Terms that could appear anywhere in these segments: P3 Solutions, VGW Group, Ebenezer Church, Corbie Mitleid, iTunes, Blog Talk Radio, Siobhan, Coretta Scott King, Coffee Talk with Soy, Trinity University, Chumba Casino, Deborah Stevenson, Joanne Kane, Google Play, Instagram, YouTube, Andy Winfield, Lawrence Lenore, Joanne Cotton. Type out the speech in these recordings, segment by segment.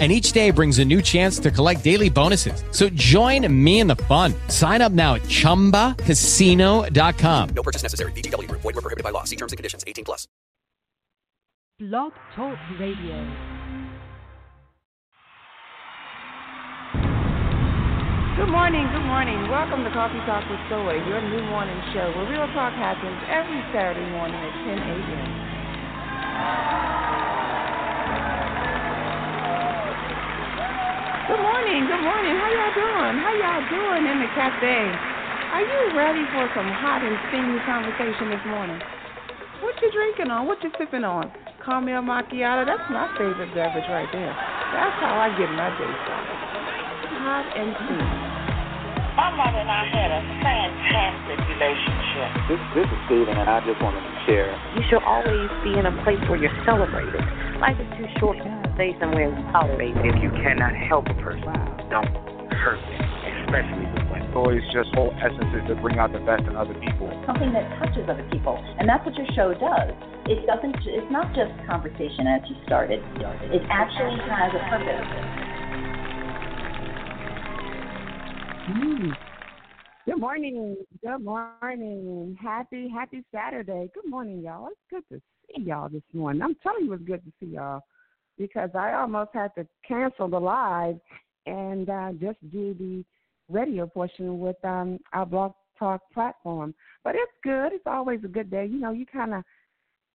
And each day brings a new chance to collect daily bonuses. So join me in the fun. Sign up now at ChumbaCasino.com. No purchase necessary. VGW Group. Void where prohibited by law. See terms and conditions. 18+. Blog Talk Radio. Good morning, good morning. Welcome to Coffee Talk with Soy, your new morning show where real talk happens every Saturday morning at 10 a.m. Good morning, good morning. How y'all doing? How y'all doing in the cafe? Are you ready for some hot and steamy conversation this morning? What you drinking on? What you sipping on? Caramel macchiato? That's my favorite beverage right there. That's how I get my day started. Hot and steamy. My mother and I had a fantastic relationship. This is Steven, and I just wanted to share. You should always be in a place where you're celebrated. Life is too short to stay somewhere and tolerate. If you cannot help a person, don't hurt them, especially with women. It's always just whole essence is to bring out the best in other people. It's something that touches other people, and that's what your show does. It doesn't. It's not just conversation as you started. It actually has a purpose. Good morning. Good morning. Happy Saturday. Good morning, y'all. It's good to see y'all this morning. I'm telling you, it's good to see y'all. Because I almost had to cancel the live and just do the radio portion with our Blog Talk platform. But it's good. It's always a good day. You know, you kind of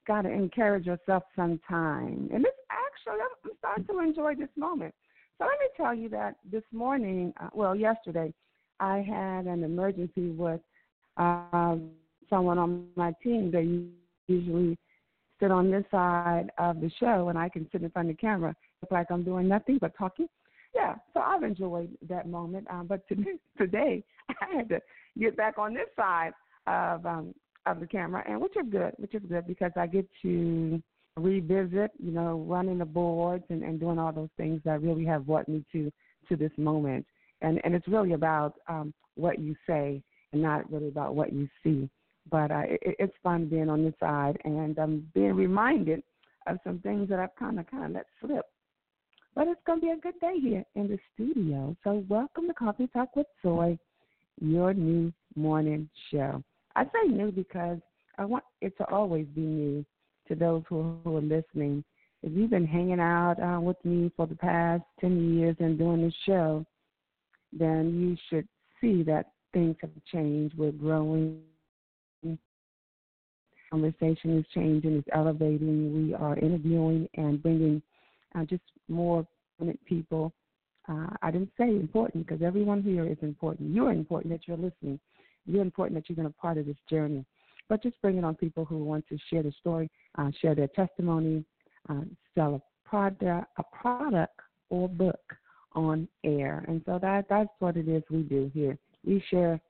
got to encourage yourself sometime. And it's actually, I'm starting to enjoy this moment. So let me tell you that this morning, yesterday, I had an emergency with someone on my team. They usually sit on this side of the show, and I can sit in front of the camera, look like I'm doing nothing but talking. Yeah, so I've enjoyed that moment. But today, I had to get back on this side of the camera, and which is good because I get to revisit, you know, running the boards and doing all those things that really have brought me to this moment. And it's really about what you say and not really about what you see. But it's fun being on this side, and I'm being reminded of some things that I've kind of let slip. But it's going to be a good day here in the studio. So welcome to Coffee Talk with Soy, your new morning show. I say new because I want it to always be new to those who are listening. If you've been hanging out with me for the past 10 years and doing this show, then you should see that things have changed. We're growing. Conversation is changing, it's elevating. We are interviewing and bringing just more people. I didn't say important because everyone here is important. You're important that you're listening. You're important that you've been a part of this journey. But just bringing on people who want to share their story, share their testimony, sell a product or book on air. And so that's what it is we do here. We share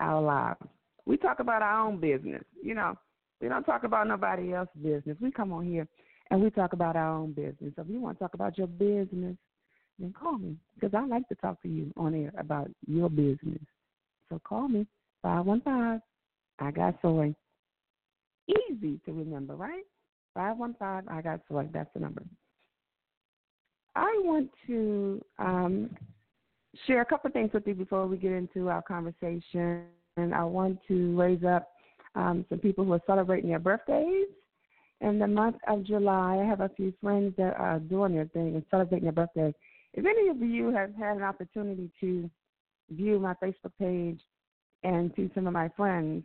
our lives. We talk about our own business, you know. We don't talk about nobody else's business. We come on here and we talk about our own business. So if you want to talk about your business, then call me because I like to talk to you on air about your business. So call me, 515. I got Soy. Easy to remember, right? 515. I got Soy. That's the number. I want to share a couple of things with you before we get into our conversation, and I want to raise up some people who are celebrating their birthdays. In the month of July, I have a few friends that are doing their thing and celebrating their birthday. If any of you have had an opportunity to view my Facebook page and see some of my friends,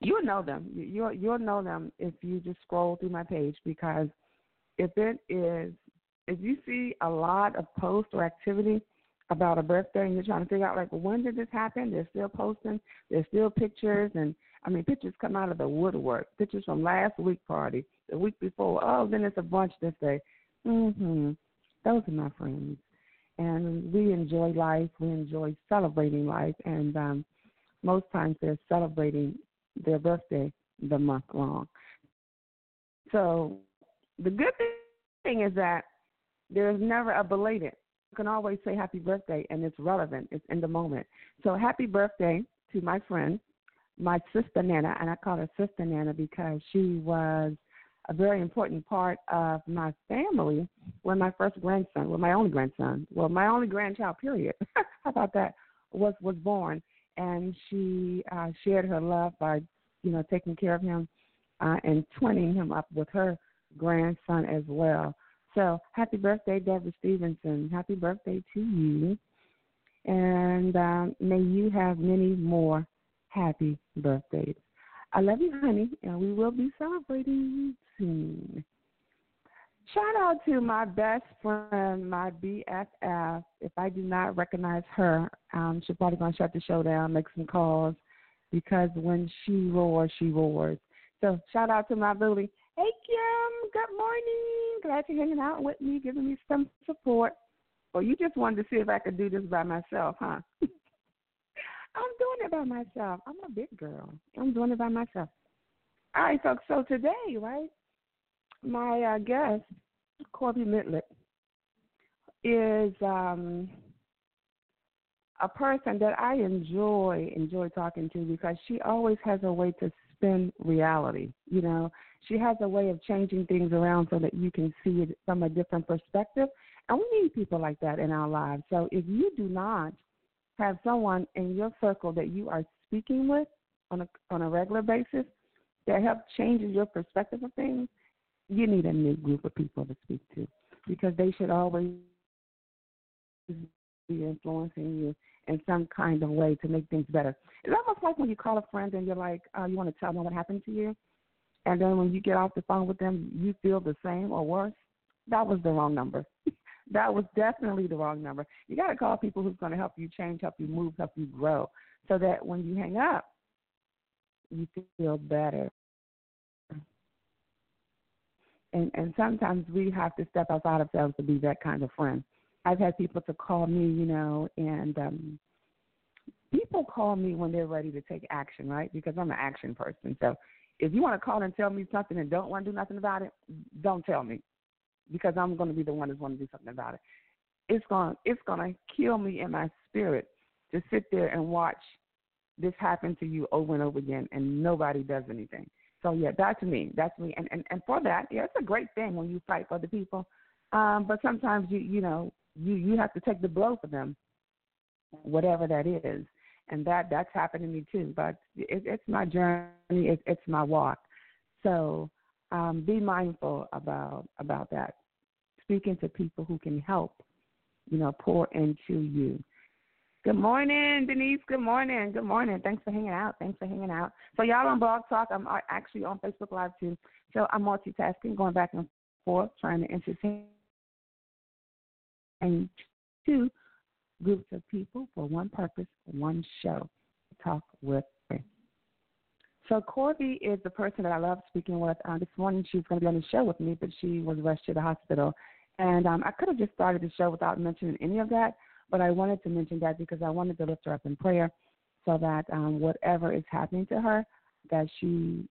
you'll know them. You'll know them if you just scroll through my page, because if you see a lot of posts or activity about a birthday and you're trying to figure out, like, when did this happen? They're still posting. There's still pictures. And, I mean, pictures come out of the woodwork. Pictures from last week's party, the week before. Oh, then it's a brunch this day. Those are my friends. And we enjoy life. We enjoy celebrating life. And most times they're celebrating their birthday the month long. So the good thing is that there's never a belated. You can always say happy birthday, and it's relevant. It's in the moment. So happy birthday to my friend, my sister Nana, and I call her Sister Nana because she was a very important part of my family when my first grandson, well, my only grandson, well, my only grandchild, period, how about that, was born. And she shared her love by, you know, taking care of him and twinning him up with her grandson as well. So happy birthday, Deborah Stevenson. Happy birthday to you. And may you have many more happy birthdays. I love you, honey, and we will be celebrating you soon. Shout out to my best friend, my BFF. If I do not recognize her, she's probably going to shut the show down, make some calls, because when she roars, she roars. So shout out to my booty. Hey, Kim, good morning. Glad you're hanging out with me, giving me some support. Well, you just wanted to see if I could do this by myself, huh? I'm doing it by myself. I'm a big girl. I'm doing it by myself. All right, folks. So today, right, my guest, Corbie Mitleid, is a person that I enjoy talking to because she always has a way to spin reality. You know, she has a way of changing things around so that you can see it from a different perspective. And we need people like that in our lives. So if you do not have someone in your circle that you are speaking with on a regular basis that helps change your perspective of things, you need a new group of people to speak to because they should always be influencing you in some kind of way to make things better. It's almost like when you call a friend and you're like, you want to tell them what happened to you, and then when you get off the phone with them, you feel the same or worse. That was the wrong number. That was definitely the wrong number. You got to call people who's going to help you change, help you move, help you grow, so that when you hang up, you feel better. And sometimes we have to step outside ourselves to be that kind of friend. I've had people to call me, you know, and people call me when they're ready to take action, right, because I'm an action person. So if you want to call and tell me something and don't want to do nothing about it, don't tell me. Because I'm going to be the one that's going to do something about it. It's going to kill me in my spirit to sit there and watch this happen to you over and over again, and nobody does anything. So, yeah, that's me. And for that, yeah, it's a great thing when you fight for the people. But sometimes, you have to take the blow for them, whatever that is. And that's happened to me too. But it's my journey. It's my walk. So be mindful about that. Speaking to people who can help, pour into you. Good morning, Denise. Good morning. Thanks for hanging out. So y'all on Blog Talk. I'm actually on Facebook Live too. So I'm multitasking, going back and forth, trying to entertain and two groups of people for one purpose, one show. Talk with. So Corbie is the person that I love speaking with. This morning she was going to be on the show with me, but she was rushed to the hospital. And I could have just started the show without mentioning any of that, but I wanted to mention that because I wanted to lift her up in prayer so that whatever is happening to her, that she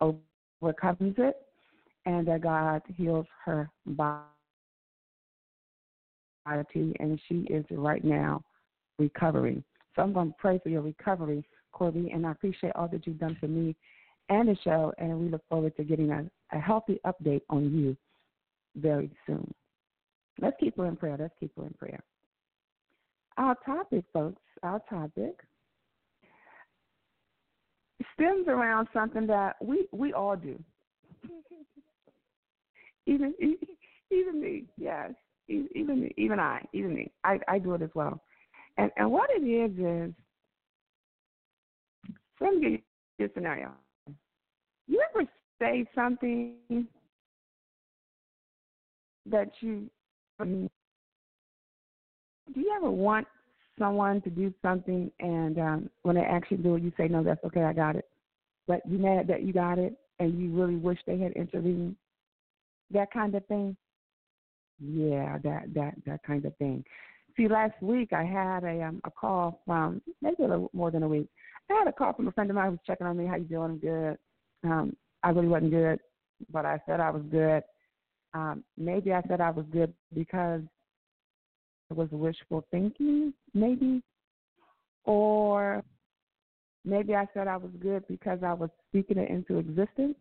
overcomes it and that God heals her body. And she is right now recovering. So I'm going to pray for your recovery, Corbie, and I appreciate all that you've done for me and the show, and we look forward to getting a healthy update on you very soon. Let's keep her in prayer. Our topic, folks, stems around something that we all do. even me, yes, even me. I do it as well. And what it is, let me give you this scenario. You ever say something that do you ever want someone to do something and when they actually do it, you say, no, that's okay, I got it. But you're mad that you got it and you really wish they had intervened? That kind of thing? Yeah, that kind of thing. See, last week I had a call from maybe a little more than a week. I had a call from a friend of mine who was checking on me. How you doing? Good. I really wasn't good. but I said I was good. Maybe I said I was good because it was wishful thinking, maybe. Or maybe I said I was good because I was speaking it into existence.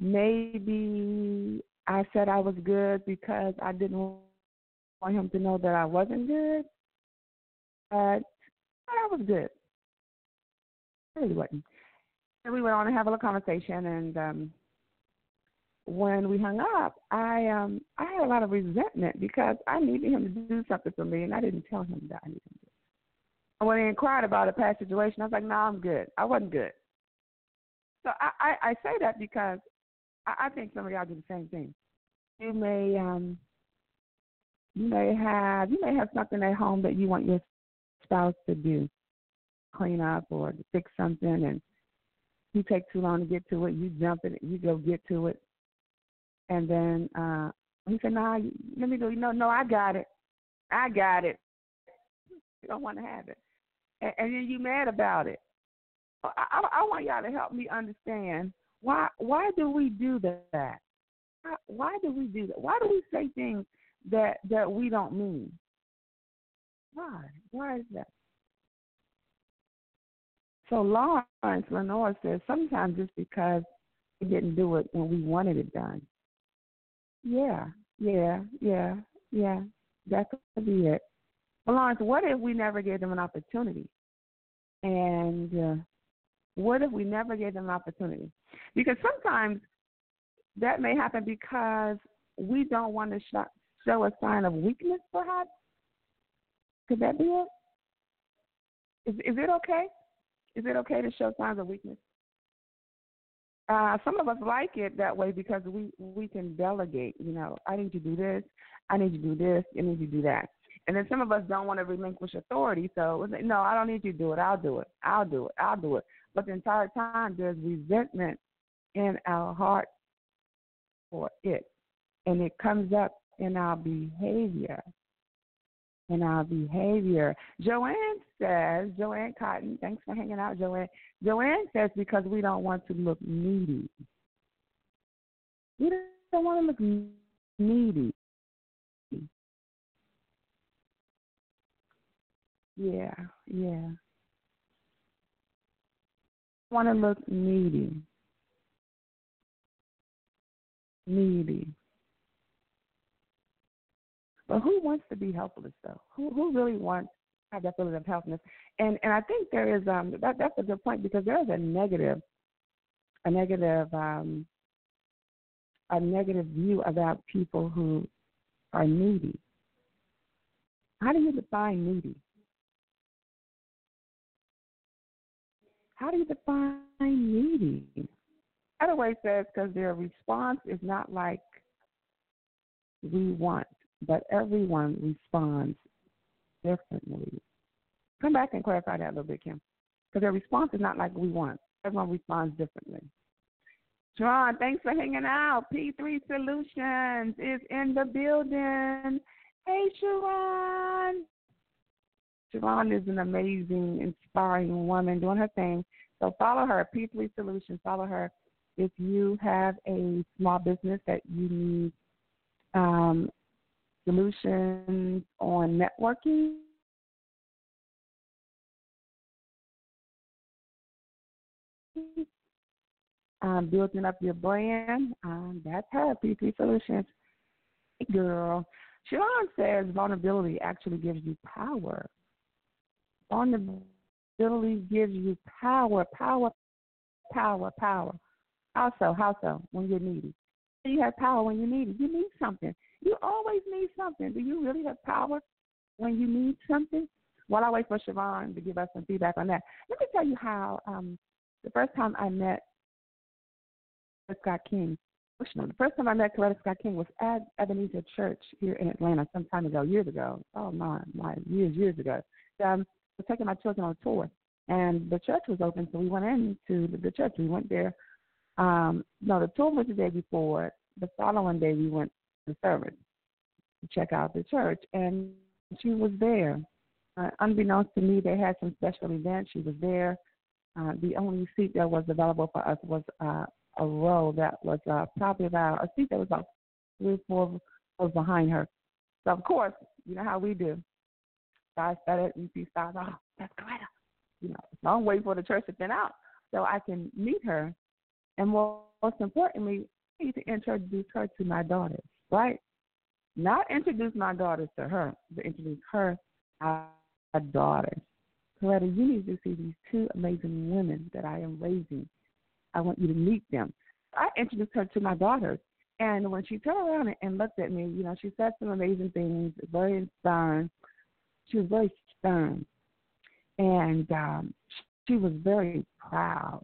Maybe I said I was good because I didn't want him to know that I wasn't good. But I was good. I really wasn't. And we went on to have a little conversation, and when we hung up, I had a lot of resentment because I needed him to do something for me, and I didn't tell him that I needed him to do it. When he inquired about a past situation, I was like, no, I'm good. I wasn't good. So I say that because I think some of y'all do the same thing. You may have something at home that you want your spouse to do, clean up or fix something, and you take too long to get to it. You jump in it. You go get to it. And then he said, nah, let me go. No, I got it. You don't want to have it. And then you mad about it. I want y'all to help me understand why do we do that? Why do we do that? Why do we say things that we don't mean? Why? Why is that? So Lawrence Lenore says sometimes it's because we didn't do it when we wanted it done. Yeah. That could be it. Well, Lawrence, what if we never gave them an opportunity? And what if we never gave them an opportunity? Because sometimes that may happen because we don't want to show a sign of weakness, perhaps. Could that be it? Is it okay? Is it okay to show signs of weakness? Some of us like it that way because we can delegate, I need you to do this, I need you to do this, I need you to do that. And then some of us don't want to relinquish authority, so no, I don't need you to do it, I'll do it. But the entire time there's resentment in our heart for it. And it comes up in our behavior. Joanne Cotton, thanks for hanging out, Joanne. Joanne says because we don't want to look needy. We don't want to look needy. Yeah. Want to look needy. But who wants to be helpless, though? Who really wants to have that feeling of helplessness? And I think there is that's a good point because there is a negative view about people who are needy. How do you define needy? Other way says because their response is not like we want. But everyone responds differently. Come back and clarify that a little bit, Kim. Because their response is not like we want. Everyone responds differently. John, thanks for hanging out. P3 Solutions is in the building. Hey, Sharon. Sharon is an amazing, inspiring woman doing her thing. So follow her, P3 Solutions. Follow her. If you have a small business that you need solutions on networking. Building up your brand. That's her, P3 Solutions. Hey, girl. Siobhan says vulnerability actually gives you power. Vulnerability gives you power. How so? When you're needy. You have power when you need it. You need something. You always need something. Do you really have power when you need something? While I wait for Siobhan to give us some feedback on that, let me tell you how the first time I met Scott King, Coretta Scott King was at Ebenezer Church here in Atlanta some time ago, years ago. Oh, my years ago. I was taking my children on a tour, and the church was open, so we went into the church. We went there. The tour was the day before. The following day, we went to service to check out the church, and she was there. Unbeknownst to me, they had some special event. She was there. The only seat that was available for us was a row that was probably about, I think there was about 3 or 4 was behind her. So, of course, you know how we do. So I started, and she started, oh, that's Coretta. You know, so I'm waiting for the church to thin out so I can meet her. And most importantly, I need to introduce her to my daughters, right? Not introduce my daughters to her, but introduce her to my daughters. Coretta, you need to see these 2 amazing women that I am raising. I want you to meet them. I introduced her to my daughters. And when she turned around and looked at me, you know, she said some amazing things, very inspiring. She was very stern. And she was very proud.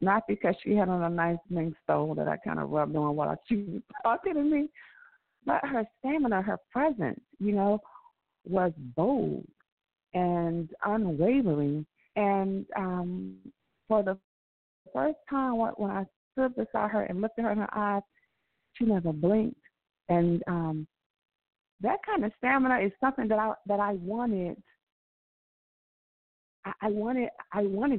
Not because she had on a nice mink stole that I kind of rubbed on while she was talking to me, but her stamina, her presence, you know, was bold and unwavering. And for the first time when I stood beside her and looked at her in her eyes, she never blinked. And that kind of stamina is something that I wanted. I wanted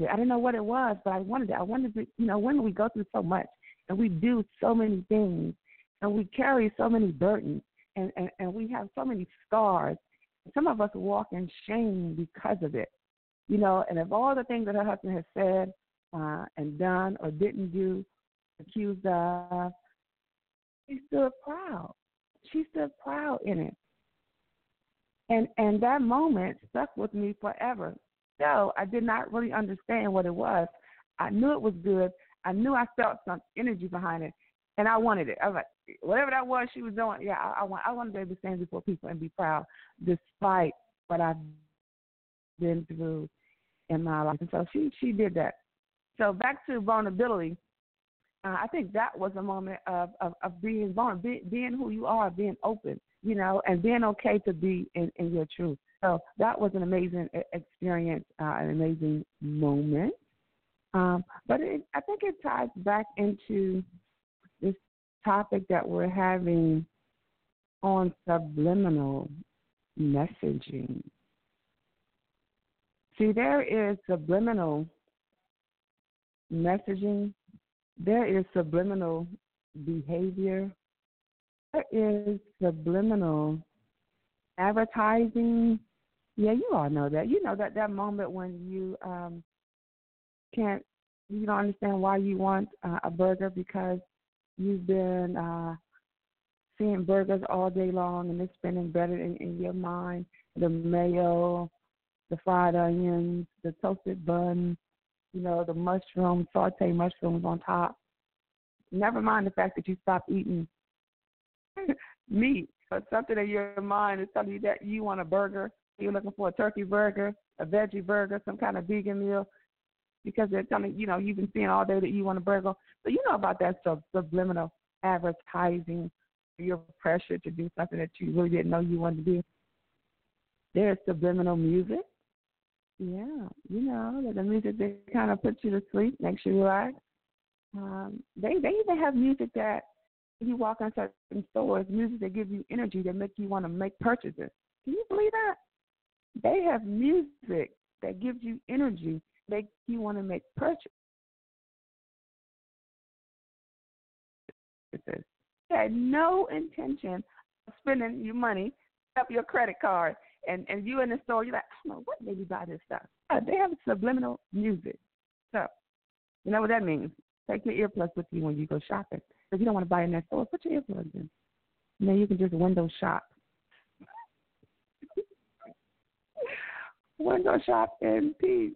it. I didn't know what it was, but I wanted it. I wanted to, you know, when we go through so much and we do so many things and we carry so many burdens and we have so many scars. Some of us walk in shame because of it, you know, and of all the things that her husband has said and done or didn't do, accused of, she stood proud. She stood proud in it. And that moment stuck with me forever. So I did not really understand what it was. I knew it was good. I knew I felt some energy behind it, and I wanted it. I was like, whatever that was she was doing, yeah, I want to be able to stand before people and be proud despite what I've been through in my life. And so she did that. So back to vulnerability. I think that was a moment of being vulnerable, being who you are, being open, you know, and being okay to be in your truth. So that was an amazing experience, an amazing moment. But I think it ties back into this topic that we're having on subliminal messaging. See, there is subliminal messaging. There is subliminal behavior. There is subliminal advertising. Yeah, you all know that. You know that moment when you you don't understand why you want a burger because you've been seeing burgers all day long and it's been embedded in your mind. The mayo, the fried onions, the toasted bun, you know, the mushroom, sauté mushrooms on top. Never mind the fact that you stopped eating meat, but something in your mind is telling you that you want a burger. You're looking for a turkey burger, a veggie burger, some kind of vegan meal, because they're telling you know you've been seeing all day that you want a burger. So you know about that subliminal advertising, your pressure to do something that you really didn't know you wanted to do. There's subliminal music. Yeah, you know, the music that kind of puts you to sleep, makes you relax. They even have music that you walk in certain stores, music that gives you energy, that make you want to make purchases. Can you believe that? They have music that gives you energy, make you want to make purchases. You had no intention of spending your money, up your credit card, and you in the store, you're like, I don't know what made you buy this stuff. Oh, they have subliminal music. So, you know what that means? Take your earplugs with you when you go shopping. If you don't want to buy in that store, put your earplugs in. And then you can just window shop. Window shop in peace.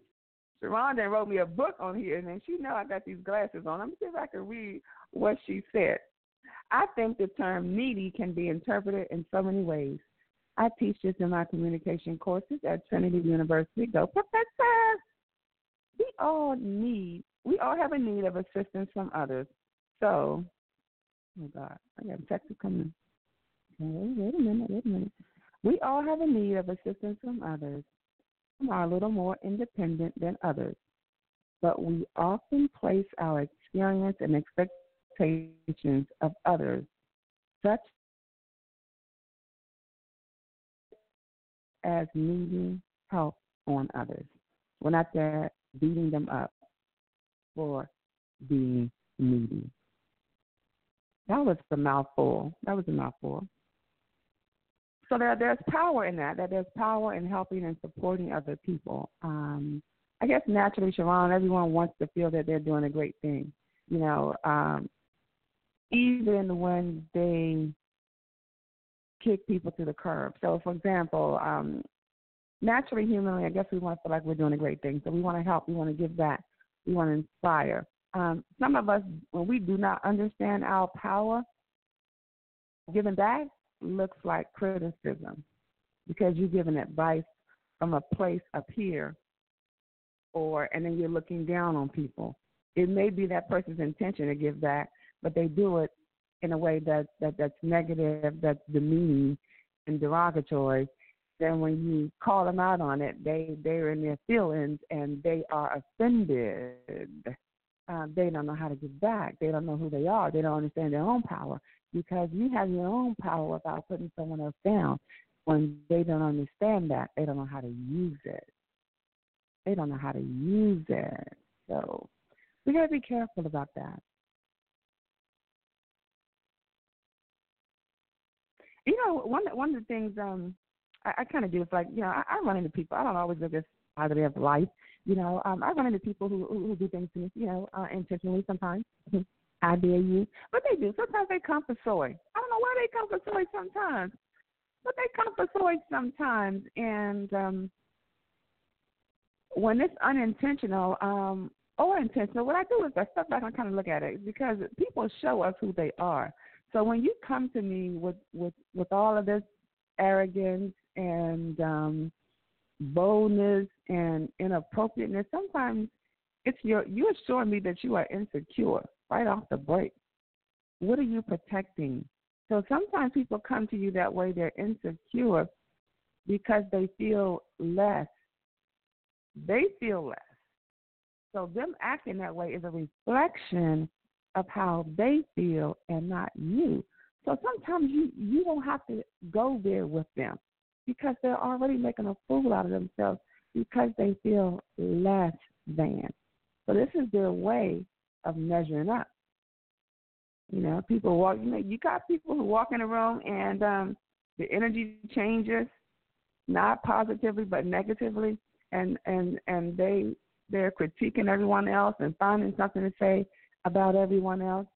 Sharonda wrote me a book on here, and then she know I got these glasses on. Let me see if I can read what she said. I think the term needy can be interpreted in so many ways. I teach this in my communication courses at Trinity University. Go, Professor! We all have a need of assistance from others. So, oh, God, I got a text coming. Wait a minute. We all have a need of assistance from others. Some are a little more independent than others, but we often place our experience and expectations of others such as needing help on others. We're not there beating them up for being needy. That was a mouthful. So there's power in that. There's power in helping and supporting other people. I guess naturally, Sharon, everyone wants to feel that they're doing a great thing. You know, even when they kick people to the curb. So, for example, naturally, humanly, I guess we want to feel like we're doing a great thing. So we want to help. We want to give back. We want to inspire. Some of us, when we do not understand our power, giving back looks like criticism because you're giving advice from a place up here, and then you're looking down on people. It may be that person's intention to give back, but they do it in a way that's negative, that's demeaning and derogatory. Then when you call them out on it, they're in their feelings and they are offended. They don't know how to give back. They don't know who they are. They don't understand their own power because you have your own power without putting someone else down. When they don't understand that, they don't know how to use it. So we got to be careful about that. You know, one of the things I kind of do is like, you know, I run into people. I don't always look as positive of life. You know, I run into people who do things to me, you know, intentionally sometimes. I dare you. But they do. Sometimes they come for soy. I don't know why they come for soy sometimes. But they come for soy sometimes. And when it's unintentional or intentional, what I do is I step back and kind of look at it because people show us who they are. So when you come to me with all of this arrogance and boldness and inappropriateness, sometimes it's you're showing me that you are insecure right off the break. What are you protecting? So sometimes people come to you that way. They're insecure because they feel less. So them acting that way is a reflection of how they feel and not you. So sometimes you don't have to go there with them because they're already making a fool out of themselves because they feel less than. So this is their way of measuring up. You know, people walk, you know, you got people who walk in a room and the energy changes, not positively but negatively, and they're critiquing everyone else and finding something to say about everyone else.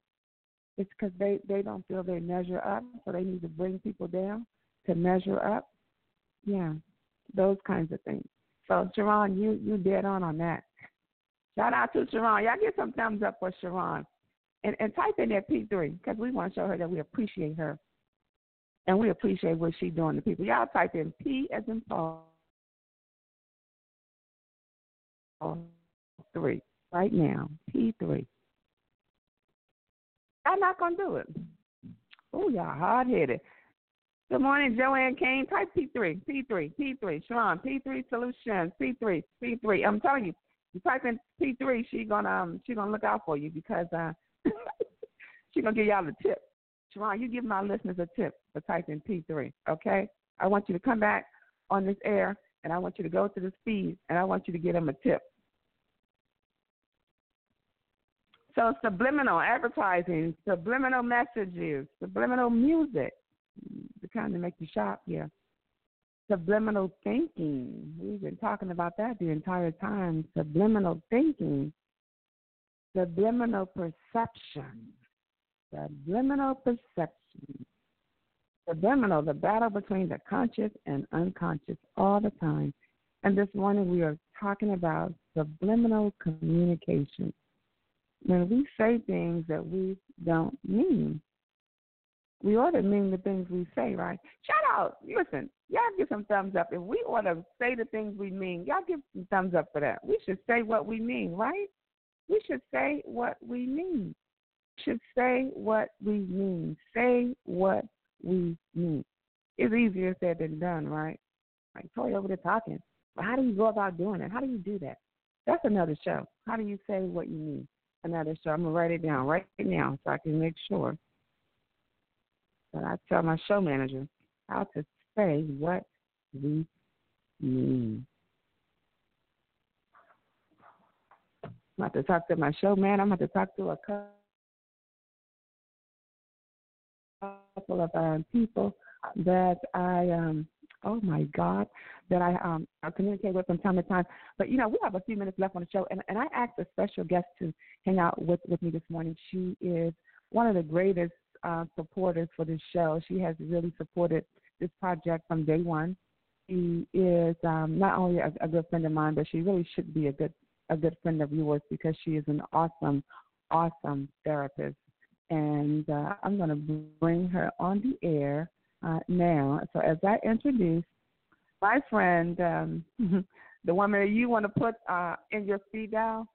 It's because they don't feel they measure up, so they need to bring people down to measure up. Yeah, those kinds of things. So, Sharon, you dead on that. Shout out to Sharon. Y'all get some thumbs up for Sharon. And type in that P3 because we want to show her that we appreciate her and we appreciate what she's doing to people. Y'all type in P as in Paul 3 right now, P3. I'm not going to do it. Oh, y'all hard-headed. Good morning, Joanne Kane. Type P3. Sean, P3 Solutions, P3. I'm telling you, you type in P3, she gonna look out for you because she's going to give y'all a tip. Sharon, you give my listeners a tip for typing P3, okay? I want you to come back on this air, and I want you to go to this feed, and I want you to give them a tip. So subliminal advertising, subliminal messages, subliminal music, the kind that make you shop, yeah. Subliminal thinking. We've been talking about that the entire time. Subliminal thinking, subliminal perception. Subliminal, the battle between the conscious and unconscious all the time. And this morning we are talking about subliminal communication. When we say things that we don't mean, we ought to mean the things we say, right? Shout out. Listen, y'all give some thumbs up. If we ought to say the things we mean, y'all give some thumbs up for that. We should say what we mean, right? Say what we mean. It's easier said than done, right? Like, totally over there talking. But how do you go about doing it? How do you do that? That's another show. How do you say what you mean? Another show. I'm going to write it down right now so I can make sure. But I tell my show manager how to say what we mean. I'm going to talk to my show man. I'm going to talk to a couple of people that I, I communicate with from time to time. But, you know, we have a few minutes left on the show, and I asked a special guest to hang out with me this morning. She is one of the greatest supporters for this show. She has really supported this project from day one. She is not only a good friend of mine, but she really should be a good friend of yours because she is an awesome, awesome therapist. And I'm going to bring her on the air now. So as I introduce my friend, the woman you want to put in your speed dial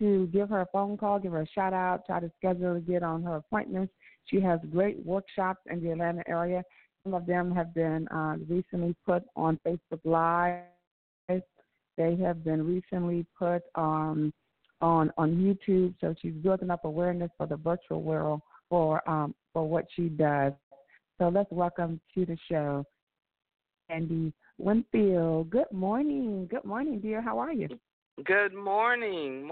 to give her a phone call, give her a shout-out, try to schedule to get on her appointments. She has great workshops in the Atlanta area. Some of them have been recently put on Facebook Live. They have been recently put on YouTube. So she's building up awareness for the virtual world for what she does. So let's welcome to the show, Andy Winfield. Good morning, dear. How are you? Good morning.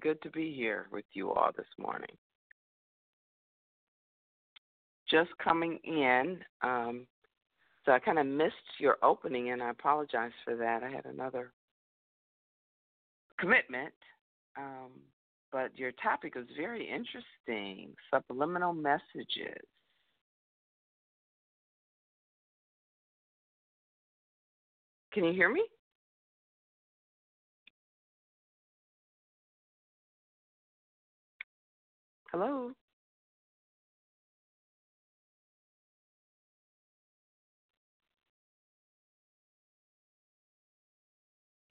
Good to be here with you all this morning. Just coming in, so I kind of missed your opening, and I apologize for that. I had another commitment, but your topic was very interesting, subliminal messages. Can you hear me? Hello?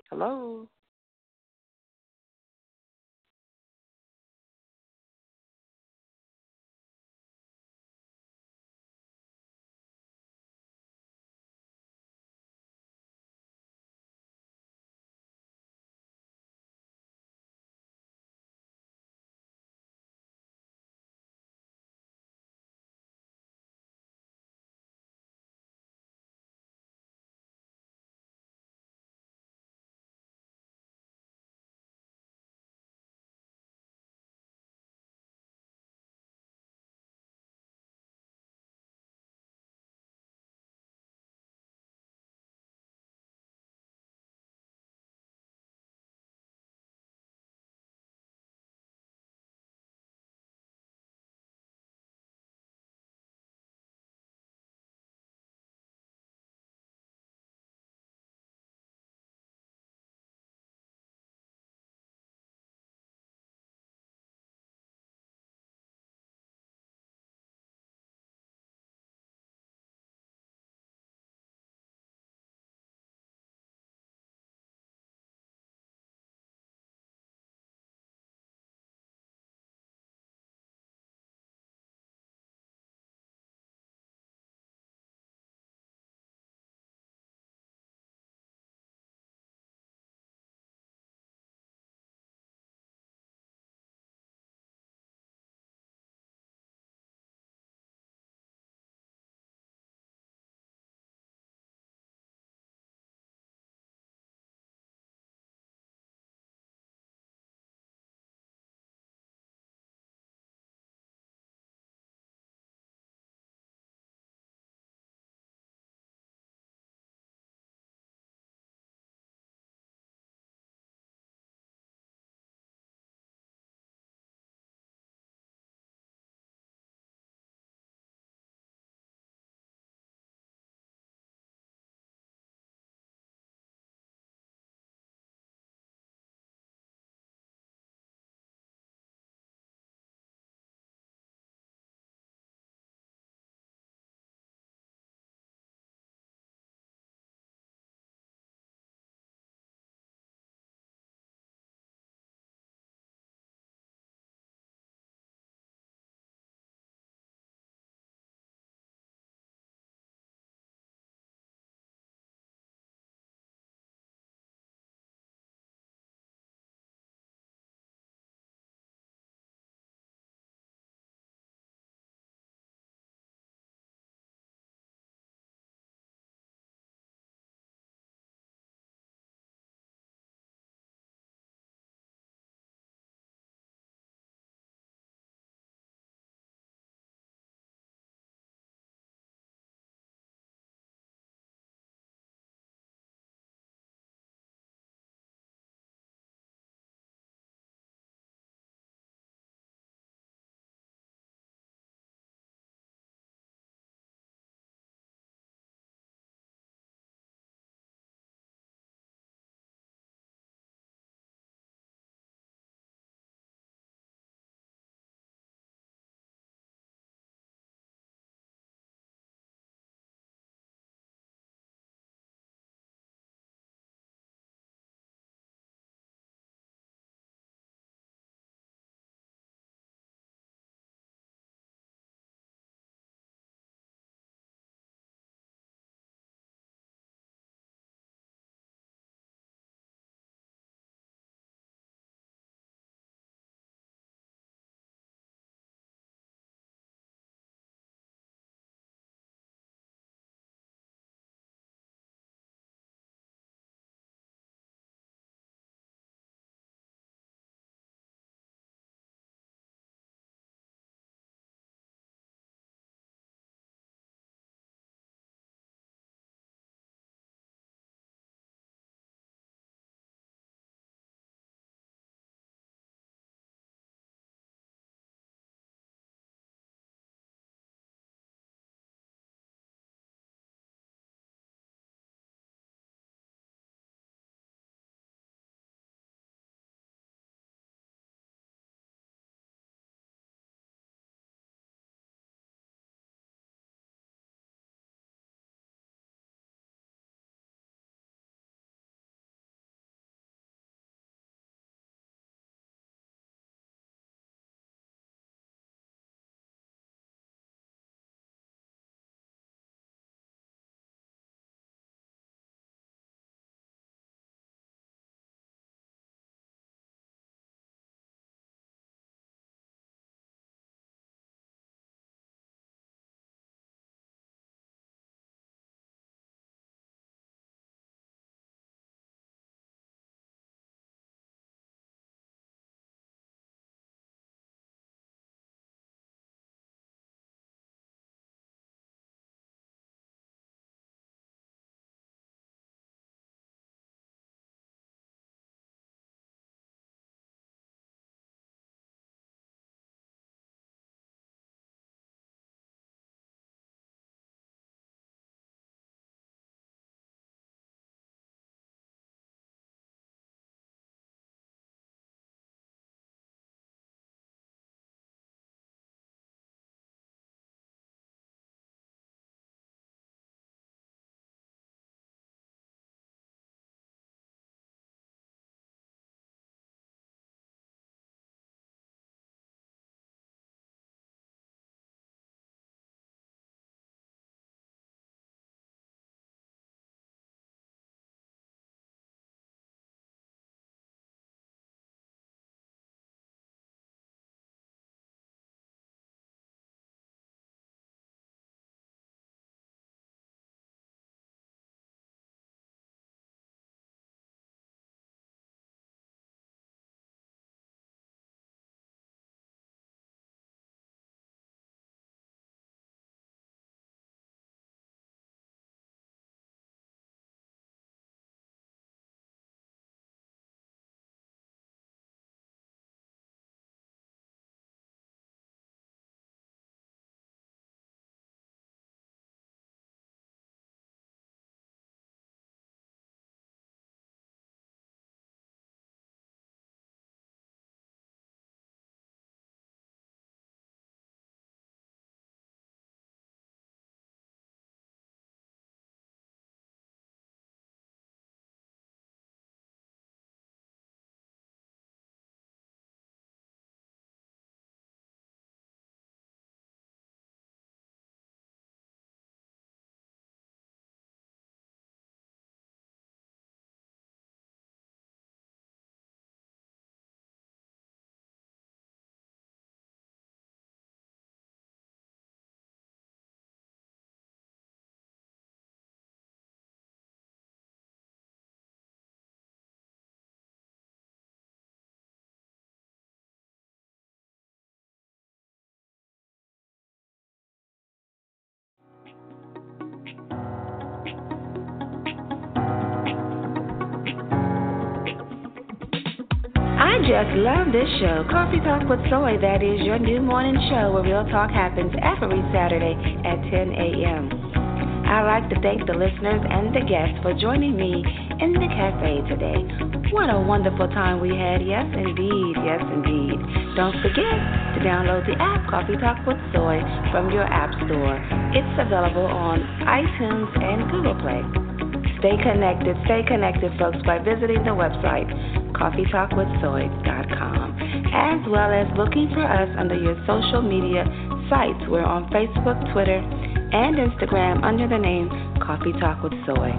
Hello? just love this show, Coffee Talk with Soy. That is your new morning show where real talk happens every Saturday at 10 a.m. I'd like to thank the listeners and the guests for joining me in the cafe today. What a wonderful time we had. Yes, indeed. Yes, indeed. Don't forget to download the app Coffee Talk with Soy from your app store. It's available on iTunes and Google Play. Stay connected, folks, by visiting the website, coffeetalkwithsoy.com, as well as looking for us under your social media sites. We're on Facebook, Twitter, and Instagram under the name Coffee Talk with Soy.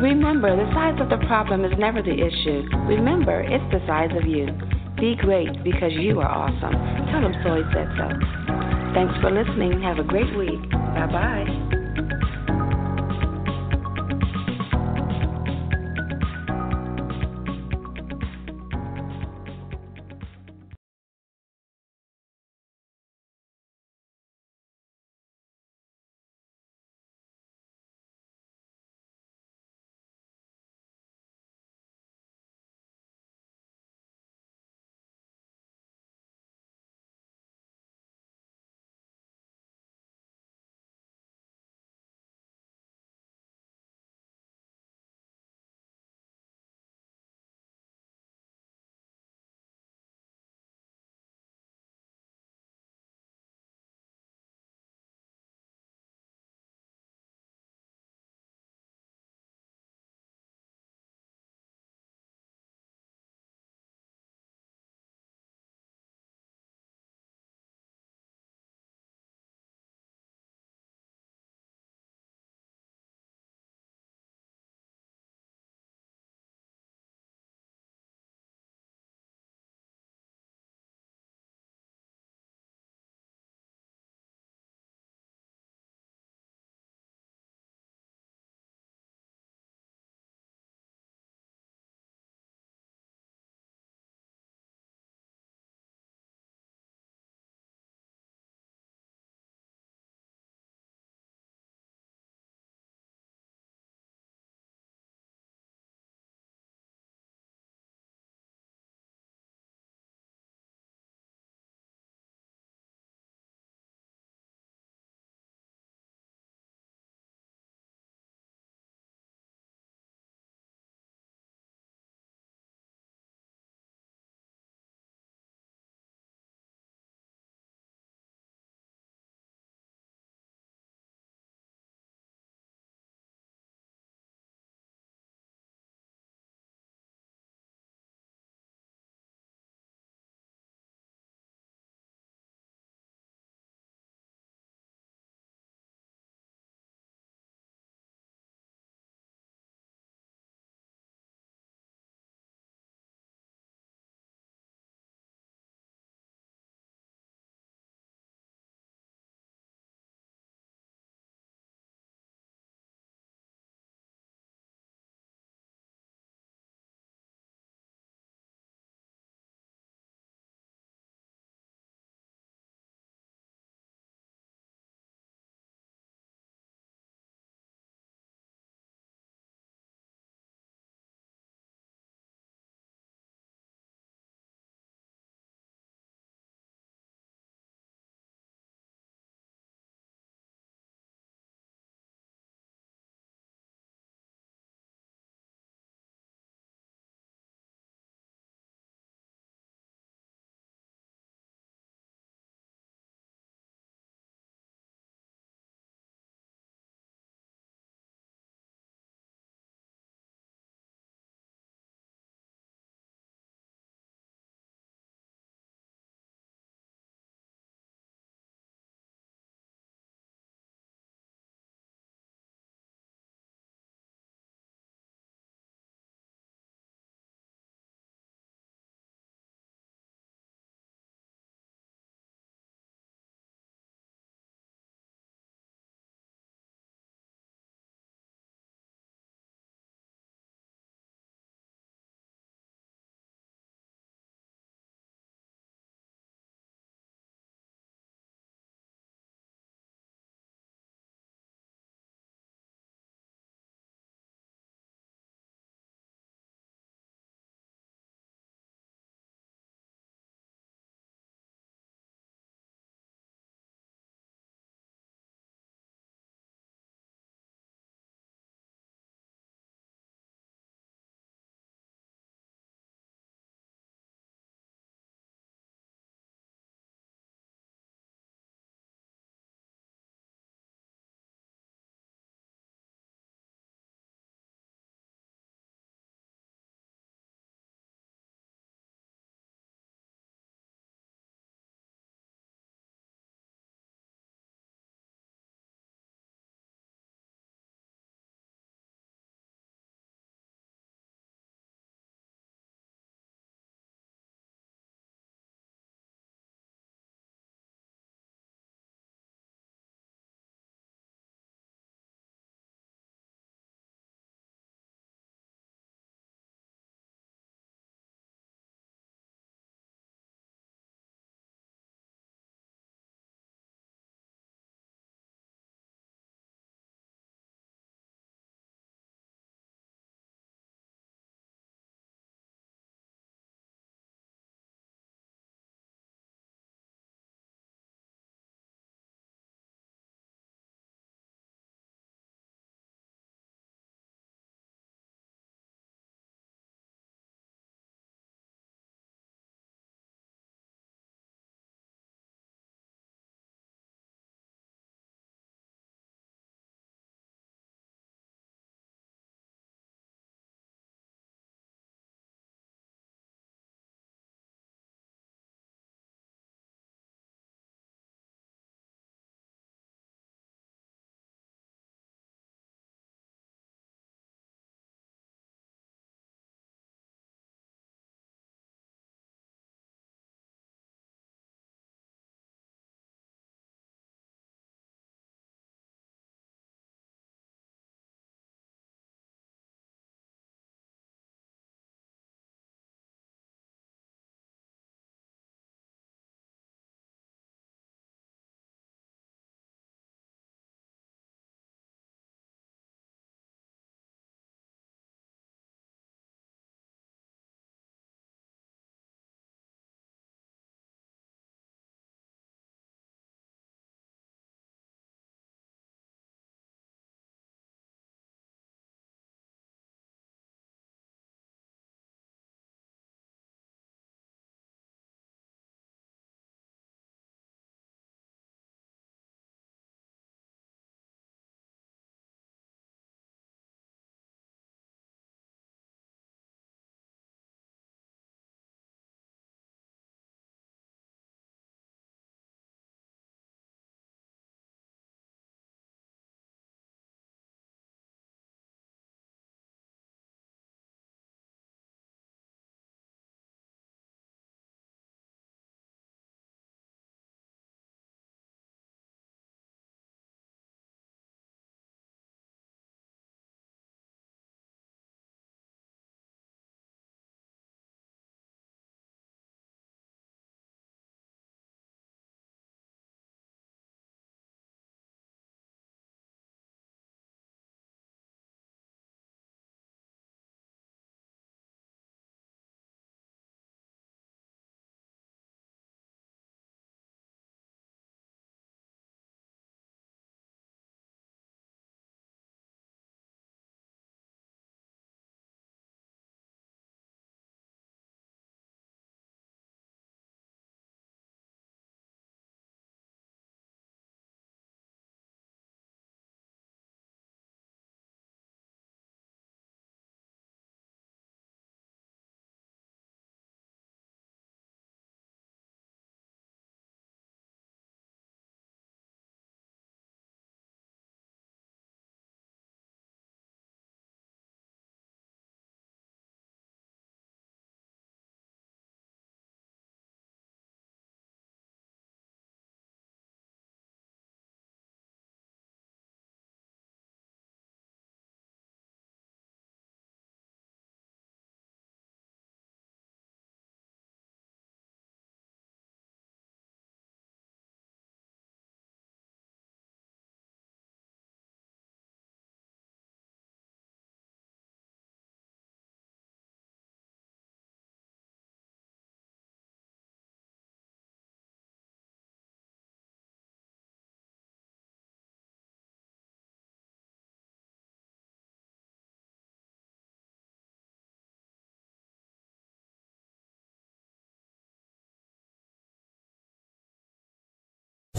Remember, the size of the problem is never the issue. Remember, it's the size of you. Be great because you are awesome. Tell them Soy said so. Thanks for listening. Have a great week. Bye-bye.